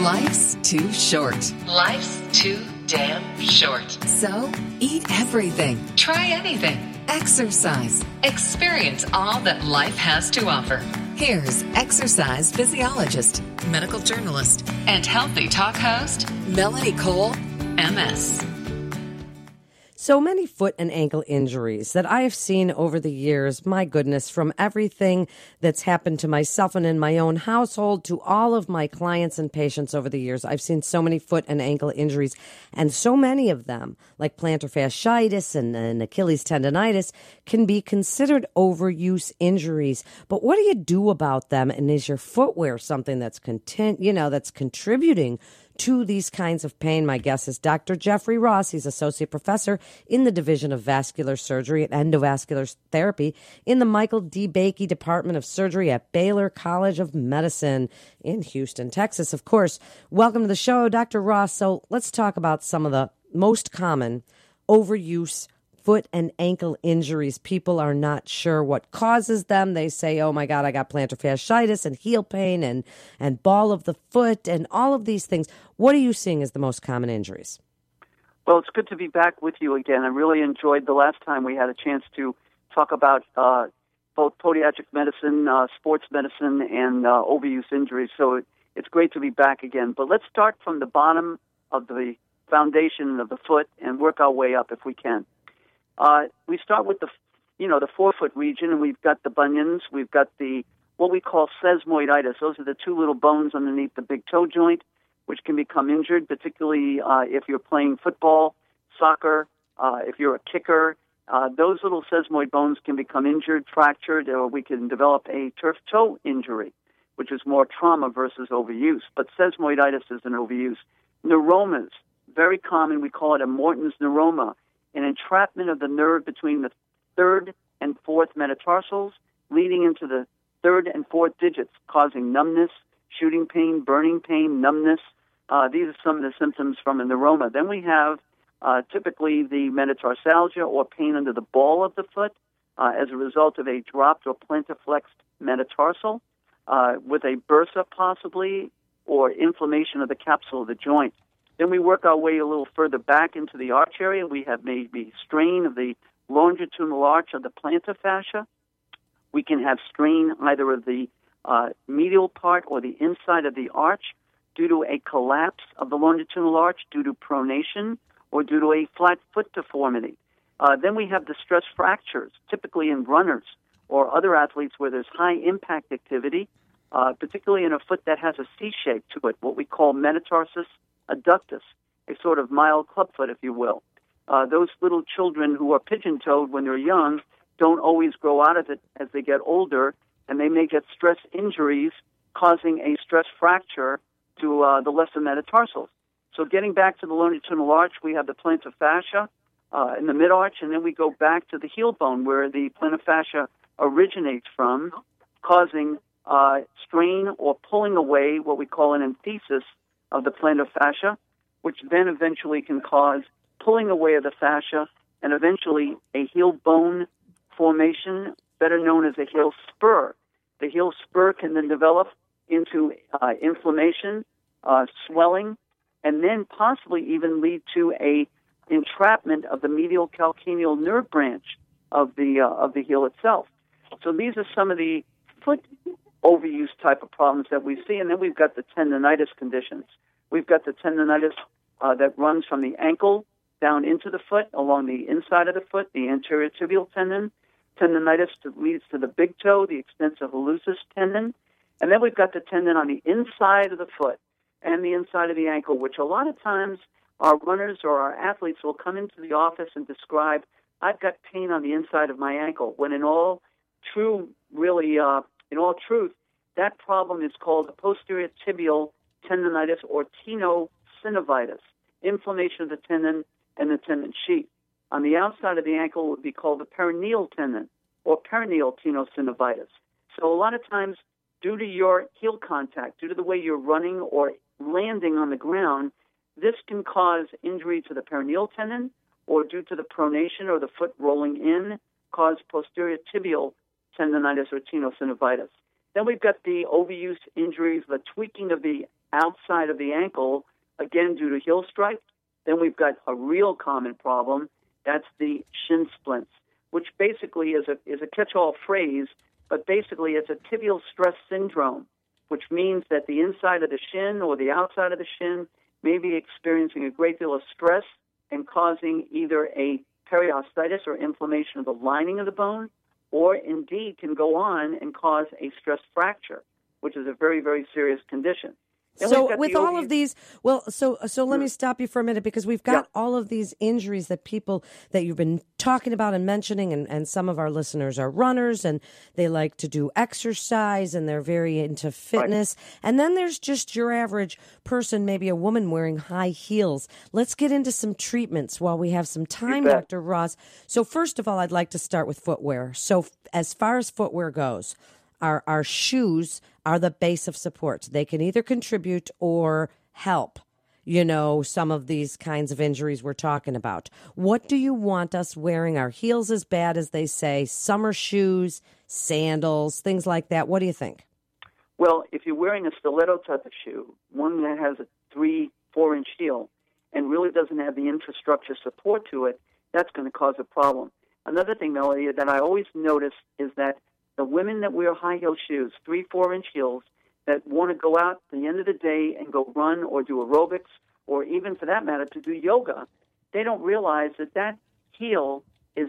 Life's too short. Life's too damn short. So eat everything. Try anything. Exercise. Experience all that life has to offer. Here's exercise physiologist, medical journalist, and healthy talk host, Melanie Cole, MS. So many foot and ankle injuries that I have seen over the years, my goodness, from everything that's happened to myself and in my own household to all of my clients and patients over the years. I've seen so many foot and ankle injuries, and so many of them, like plantar fasciitis and Achilles tendonitis, can be considered overuse injuries. But what do you do about them? And is your footwear something that's that's contributing to these kinds of pain? My guest is Dr. Jeffrey Ross. He's associate professor in the Division of Vascular Surgery and Endovascular Therapy in the Michael D. Bakey Department of Surgery at Baylor College of Medicine in Houston, Texas, of course. Welcome to the show, Dr. Ross. So let's talk about some of the most common overuse foot and ankle injuries. People are not sure what causes them. They say, oh my God, I got plantar fasciitis and heel pain and ball of the foot and all of these things. What are you seeing as the most common injuries? Well, it's good to be back with you again. I really enjoyed the last time we had a chance to talk about both podiatric medicine, sports medicine, and overuse injuries. So it's great to be back again. But let's start from the bottom of the foundation of the foot and work our way up if we can. We start with the forefoot region, and we've got the bunions. We've got what we call sesamoiditis. Those are the two little bones underneath the big toe joint, which can become injured, particularly if you're playing football, soccer, if you're a kicker. Those little sesamoid bones can become injured, fractured, or we can develop a turf toe injury, which is more trauma versus overuse. But sesamoiditis is an overuse. Neuromas, very common. We call it a Morton's neuroma, an entrapment of the nerve between the third and fourth metatarsals, leading into the third and fourth digits, causing numbness, shooting pain, burning pain, numbness. These are some of the symptoms from a neuroma. Then we have typically the metatarsalgia, or pain under the ball of the foot as a result of a dropped or plantarflexed metatarsal with a bursa possibly, or inflammation of the capsule of the joint. Then we work our way a little further back into the arch area. We have maybe strain of the longitudinal arch of the plantar fascia. We can have strain either of the medial part or the inside of the arch due to a collapse of the longitudinal arch, due to pronation, or due to a flat foot deformity. Then we have distress fractures, typically in runners or other athletes where there's high impact activity, particularly in a foot that has a C shape to it, what we call metatarsus adductus, a sort of mild clubfoot, if you will. Those little children who are pigeon-toed when they're young don't always grow out of it as they get older, and they may get stress injuries causing a stress fracture to the lesser metatarsals. So getting back to the longitudinal arch, we have the plantar fascia in the mid-arch, and then we go back to the heel bone where the plantar fascia originates from, causing strain or pulling away, what we call an enthesis of the plantar fascia, which then eventually can cause pulling away of the fascia and eventually a heel bone formation, better known as a heel spur. The heel spur can then develop into inflammation, swelling, and then possibly even lead to a entrapment of the medial calcaneal nerve branch of the heel itself. So these are some of the foot overuse type of problems that we see. And then we've got the tendonitis conditions. We've got the tendonitis that runs from the ankle down into the foot, along the inside of the foot, the anterior tibial tendon. Tendonitis leads to the big toe, the extensor hallucis tendon. And then we've got the tendon on the inside of the foot and the inside of the ankle, which a lot of times our runners or our athletes will come into the office and describe, I've got pain on the inside of my ankle, when in all truth, that problem is called a posterior tibial tendonitis, or tenosynovitis, inflammation of the tendon and the tendon sheath. On the outside of the ankle would be called the peroneal tendon, or peroneal tenosynovitis. So a lot of times, due to your heel contact, due to the way you're running or landing on the ground, this can cause injury to the peroneal tendon, or due to the pronation or the foot rolling in, cause posterior tibial tendonitis or tenosynovitis. Then we've got the overuse injuries, the tweaking of the outside of the ankle, again due to heel strike. Then we've got a real common problem. That's the shin splints, which basically is a catch-all phrase, but basically it's a tibial stress syndrome, which means that the inside of the shin or the outside of the shin may be experiencing a great deal of stress and causing either a periostitis or inflammation of the lining of the bone, or indeed can go on and cause a stress fracture, which is a very, very serious condition. And so with all of these, let me stop you for a minute, because we've got all of these injuries that you've been talking about and mentioning, and some of our listeners are runners and they like to do exercise and they're very into fitness. Right. And then there's just your average person, maybe a woman wearing high heels. Let's get into some treatments while we have some time, Dr. Ross. So first of all, I'd like to start with footwear. So as far as footwear goes, our shoes are the base of support. They can either contribute or help, some of these kinds of injuries we're talking about. What do you want us wearing? Are heels as bad as they say? Summer shoes, sandals, things like that. What do you think? Well, if you're wearing a stiletto type of shoe, one that has a 3-4-inch heel and really doesn't have the infrastructure support to it, that's going to cause a problem. Another thing, Melody, that I always notice is that the women that wear high heel shoes, 3-4-inch heels, that want to go out at the end of the day and go run or do aerobics, or even for that matter to do yoga, they don't realize that heel is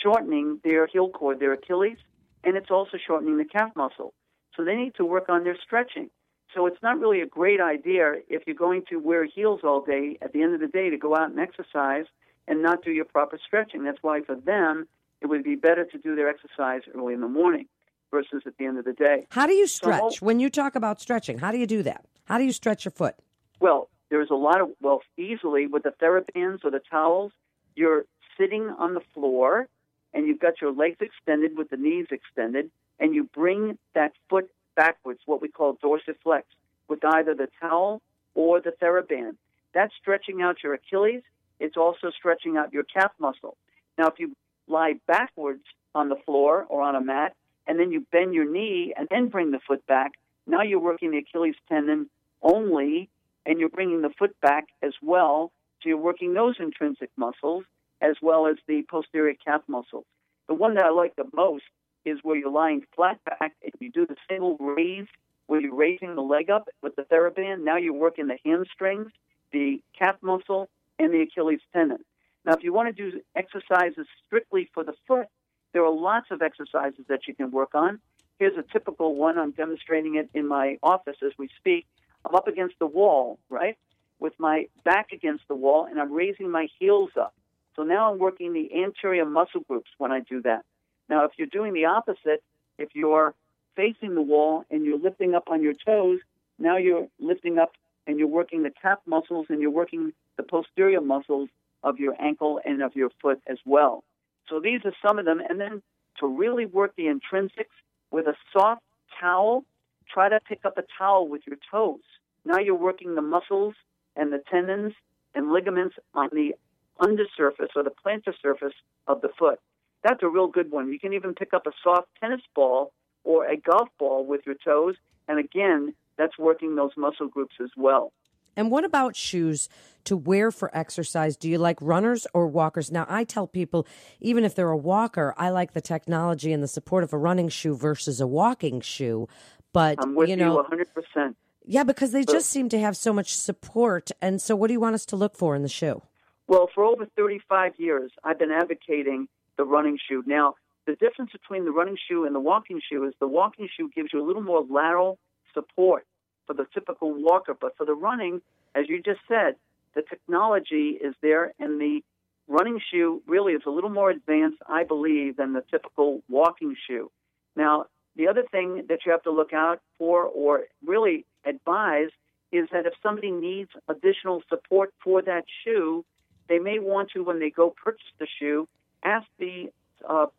shortening their heel cord, their Achilles, and it's also shortening the calf muscle. So they need to work on their stretching. So it's not really a great idea if you're going to wear heels all day at the end of the day to go out and exercise and not do your proper stretching. That's why for them, it would be better to do their exercise early in the morning versus at the end of the day. How do you stretch? When you talk about stretching, how do you do that? How do you stretch your foot? Well, there's a lot of, easily with the TheraBands or the towels, you're sitting on the floor and you've got your legs extended with the knees extended, and you bring that foot backwards, what we call dorsiflex, with either the towel or the TheraBand. That's stretching out your Achilles. It's also stretching out your calf muscle. Now, if you lie backwards on the floor or on a mat, and then you bend your knee and then bring the foot back. Now you're working the Achilles tendon only, and you're bringing the foot back as well. So you're working those intrinsic muscles as well as the posterior calf muscles. The one that I like the most is where you're lying flat back and you do the single raise, where you're raising the leg up with the TheraBand. Now you're working the hamstrings, the calf muscle, and the Achilles tendon. Now, if you want to do exercises strictly for the foot, there are lots of exercises that you can work on. Here's a typical one. I'm demonstrating it in my office as we speak. I'm up against the wall, right, with my back against the wall, and I'm raising my heels up. So now I'm working the anterior muscle groups when I do that. Now, if you're doing the opposite, if you're facing the wall and you're lifting up on your toes, now you're lifting up and you're working the calf muscles and you're working the posterior muscles of your ankle and of your foot as well. So these are some of them. And then to really work the intrinsics with a soft towel, try to pick up a towel with your toes. Now you're working the muscles and the tendons and ligaments on the undersurface or the plantar surface of the foot. That's a real good one. You can even pick up a soft tennis ball or a golf ball with your toes. And again, that's working those muscle groups as well. And what about shoes to wear for exercise? Do you like runners or walkers? Now, I tell people, even if they're a walker, I like the technology and the support of a running shoe versus a walking shoe. But I'm with you 100%. Yeah, because they just seem to have so much support. And so what do you want us to look for in the shoe? Well, for over 35 years, I've been advocating the running shoe. Now, the difference between the running shoe and the walking shoe is the walking shoe gives you a little more lateral support for the typical walker. But for the running, as you just said, the technology is there, and the running shoe really is a little more advanced, I believe, than the typical walking shoe. Now, the other thing that you have to look out for or really advise is that if somebody needs additional support for that shoe, they may want to, when they go purchase the shoe, ask the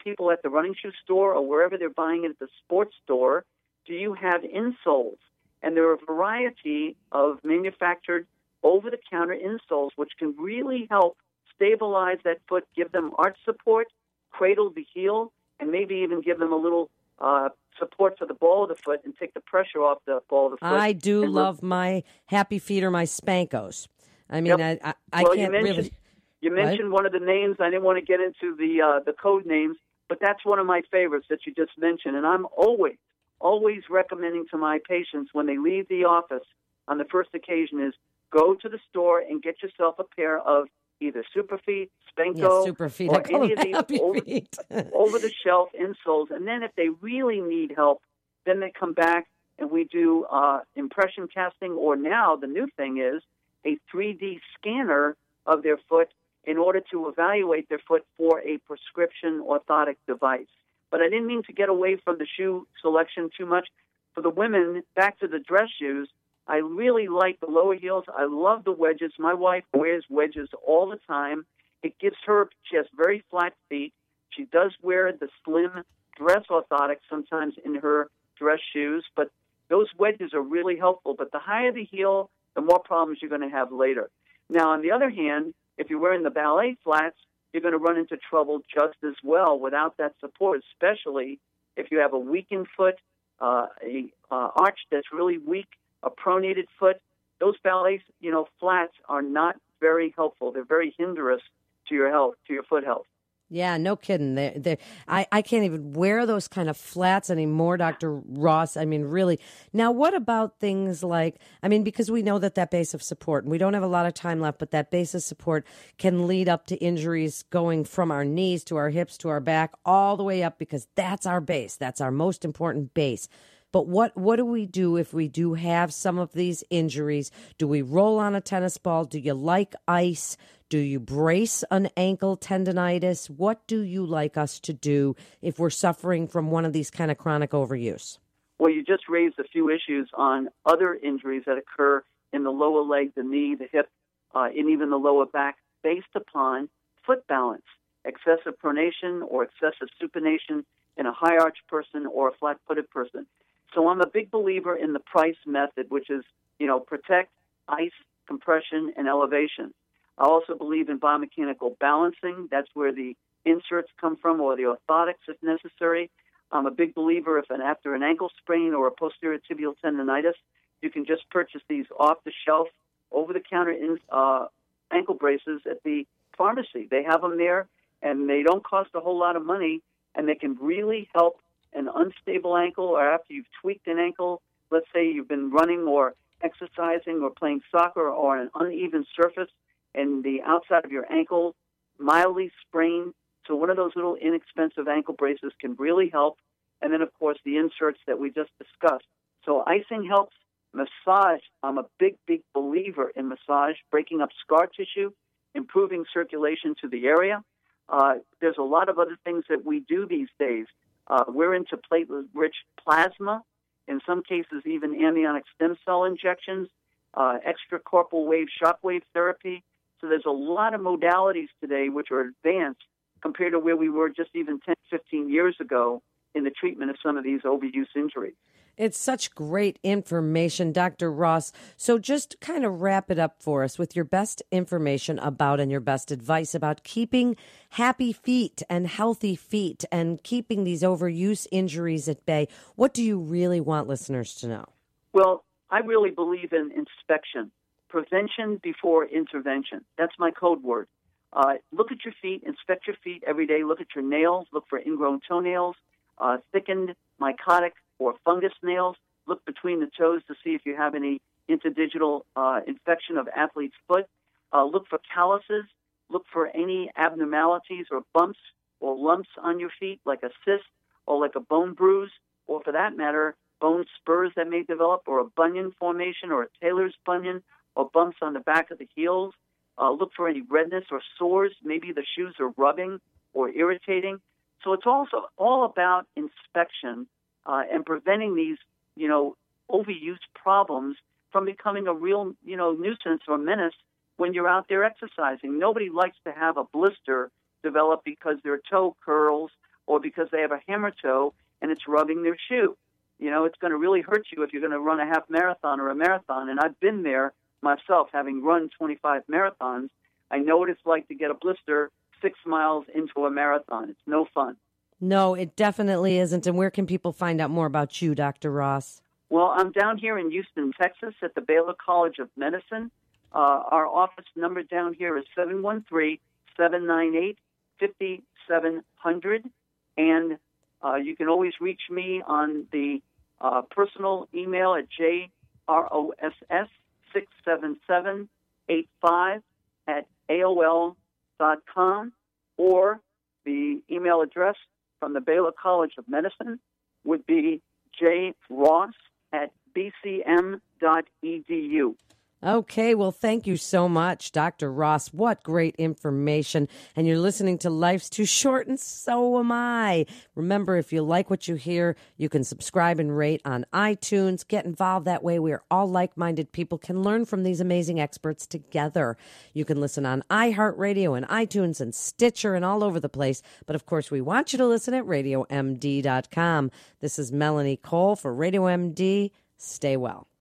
people at the running shoe store or wherever they're buying it at the sports store, do you have insoles? And there are a variety of manufactured over-the-counter insoles, which can really help stabilize that foot, give them arch support, cradle the heel, and maybe even give them a little support for the ball of the foot and take the pressure off the ball of the foot. I do love my happy feet or my Spankos. I mean, yep. I can't really... You mentioned one of the names. I didn't want to get into the code names, but that's one of my favorites that you just mentioned. And I'm always recommending to my patients when they leave the office on the first occasion is go to the store and get yourself a pair of either Superfeet, Spanko, or any of these over-the-shelf insoles. And then if they really need help, then they come back and we do impression casting, or now the new thing is a 3D scanner of their foot in order to evaluate their foot for a prescription orthotic device. But I didn't mean to get away from the shoe selection too much. For the women, back to the dress shoes, I really like the lower heels. I love the wedges. My wife wears wedges all the time. It gives her, she has very flat feet. She does wear the slim dress orthotics sometimes in her dress shoes, but those wedges are really helpful. But the higher the heel, the more problems you're going to have later. Now, on the other hand, if you're wearing the ballet flats, you're going to run into trouble just as well without that support, especially if you have a weakened foot, an arch that's really weak, a pronated foot. Those ballet, flats are not very helpful. They're very hinderous to your health, to your foot health. Yeah, no kidding. I can't even wear those kind of flats anymore, Dr. Ross. I mean, really. Now, what about things like, because we know that base of support, and we don't have a lot of time left, but that base of support can lead up to injuries going from our knees to our hips to our back all the way up, because that's our base. That's our most important base. But what do we do if we do have some of these injuries? Do we roll on a tennis ball? Do you like ice? Do you brace an ankle tendonitis? What do you like us to do if we're suffering from one of these kind of chronic overuse? Well, you just raised a few issues on other injuries that occur in the lower leg, the knee, the hip, and even the lower back based upon foot balance, excessive pronation or excessive supination in a high arch person or a flat-footed person. So I'm a big believer in the PRICE method, which is, protect, ice, compression, and elevation. I also believe in biomechanical balancing. That's where the inserts come from, or the orthotics if necessary. I'm a big believer after an ankle sprain or a posterior tibial tendonitis, you can just purchase these off-the-shelf, over-the-counter ankle braces at the pharmacy. They have them there, and they don't cost a whole lot of money, and they can really help an unstable ankle, or after you've tweaked an ankle, let's say you've been running or exercising or playing soccer or on an uneven surface and the outside of your ankle mildly sprained. So one of those little inexpensive ankle braces can really help. And then, of course, the inserts that we just discussed. So icing helps. Massage, I'm a big, big believer in massage, breaking up scar tissue, improving circulation to the area. There's a lot of other things that we do these days. We're into platelet-rich plasma, in some cases even amniotic stem cell injections, extracorporeal wave shockwave therapy. So there's a lot of modalities today which are advanced compared to where we were just even 10, 15 years ago in the treatment of some of these overuse injuries. It's such great information, Dr. Ross. So just kind of wrap it up for us with your best information about and your best advice about keeping happy feet and healthy feet and keeping these overuse injuries at bay. What do you really want listeners to know? Well, I really believe in inspection, prevention before intervention. That's my code word. Look at your feet, inspect your feet every day. Look at your nails, look for ingrown toenails, thickened, mycotic, or fungus nails. Look between the toes to see if you have any interdigital infection of athlete's foot. Look for calluses. Look for any abnormalities or bumps or lumps on your feet, like a cyst or like a bone bruise, or for that matter, bone spurs that may develop, or a bunion formation or a Taylor's bunion, or bumps on the back of the heels. Look for any redness or sores. Maybe the shoes are rubbing or irritating. So it's also all about inspection and preventing these, overuse problems from becoming a real, nuisance or menace when you're out there exercising. Nobody likes to have a blister develop because their toe curls or because they have a hammer toe and it's rubbing their shoe. It's going to really hurt you if you're going to run a half marathon or a marathon. And I've been there myself, having run 25 marathons. I know what it's like to get a blister 6 miles into a marathon. It's no fun. No, it definitely isn't. And where can people find out more about you, Dr. Ross? Well, I'm down here in Houston, Texas at the Baylor College of Medicine. Our office number down here is 713-798-5700. And you can always reach me on the personal email at jross67785@aol.com, or the email address from the Baylor College of Medicine would be jross@bcm.edu. Okay, well, thank you so much, Dr. Ross. What great information. And you're listening to Life's Too Short, and so am I. Remember, if you like what you hear, you can subscribe and rate on iTunes. Get involved that way. We are all like-minded people, can learn from these amazing experts together. You can listen on iHeartRadio and iTunes and Stitcher and all over the place. But, of course, we want you to listen at RadioMD.com. This is Melanie Cole for RadioMD. Stay well.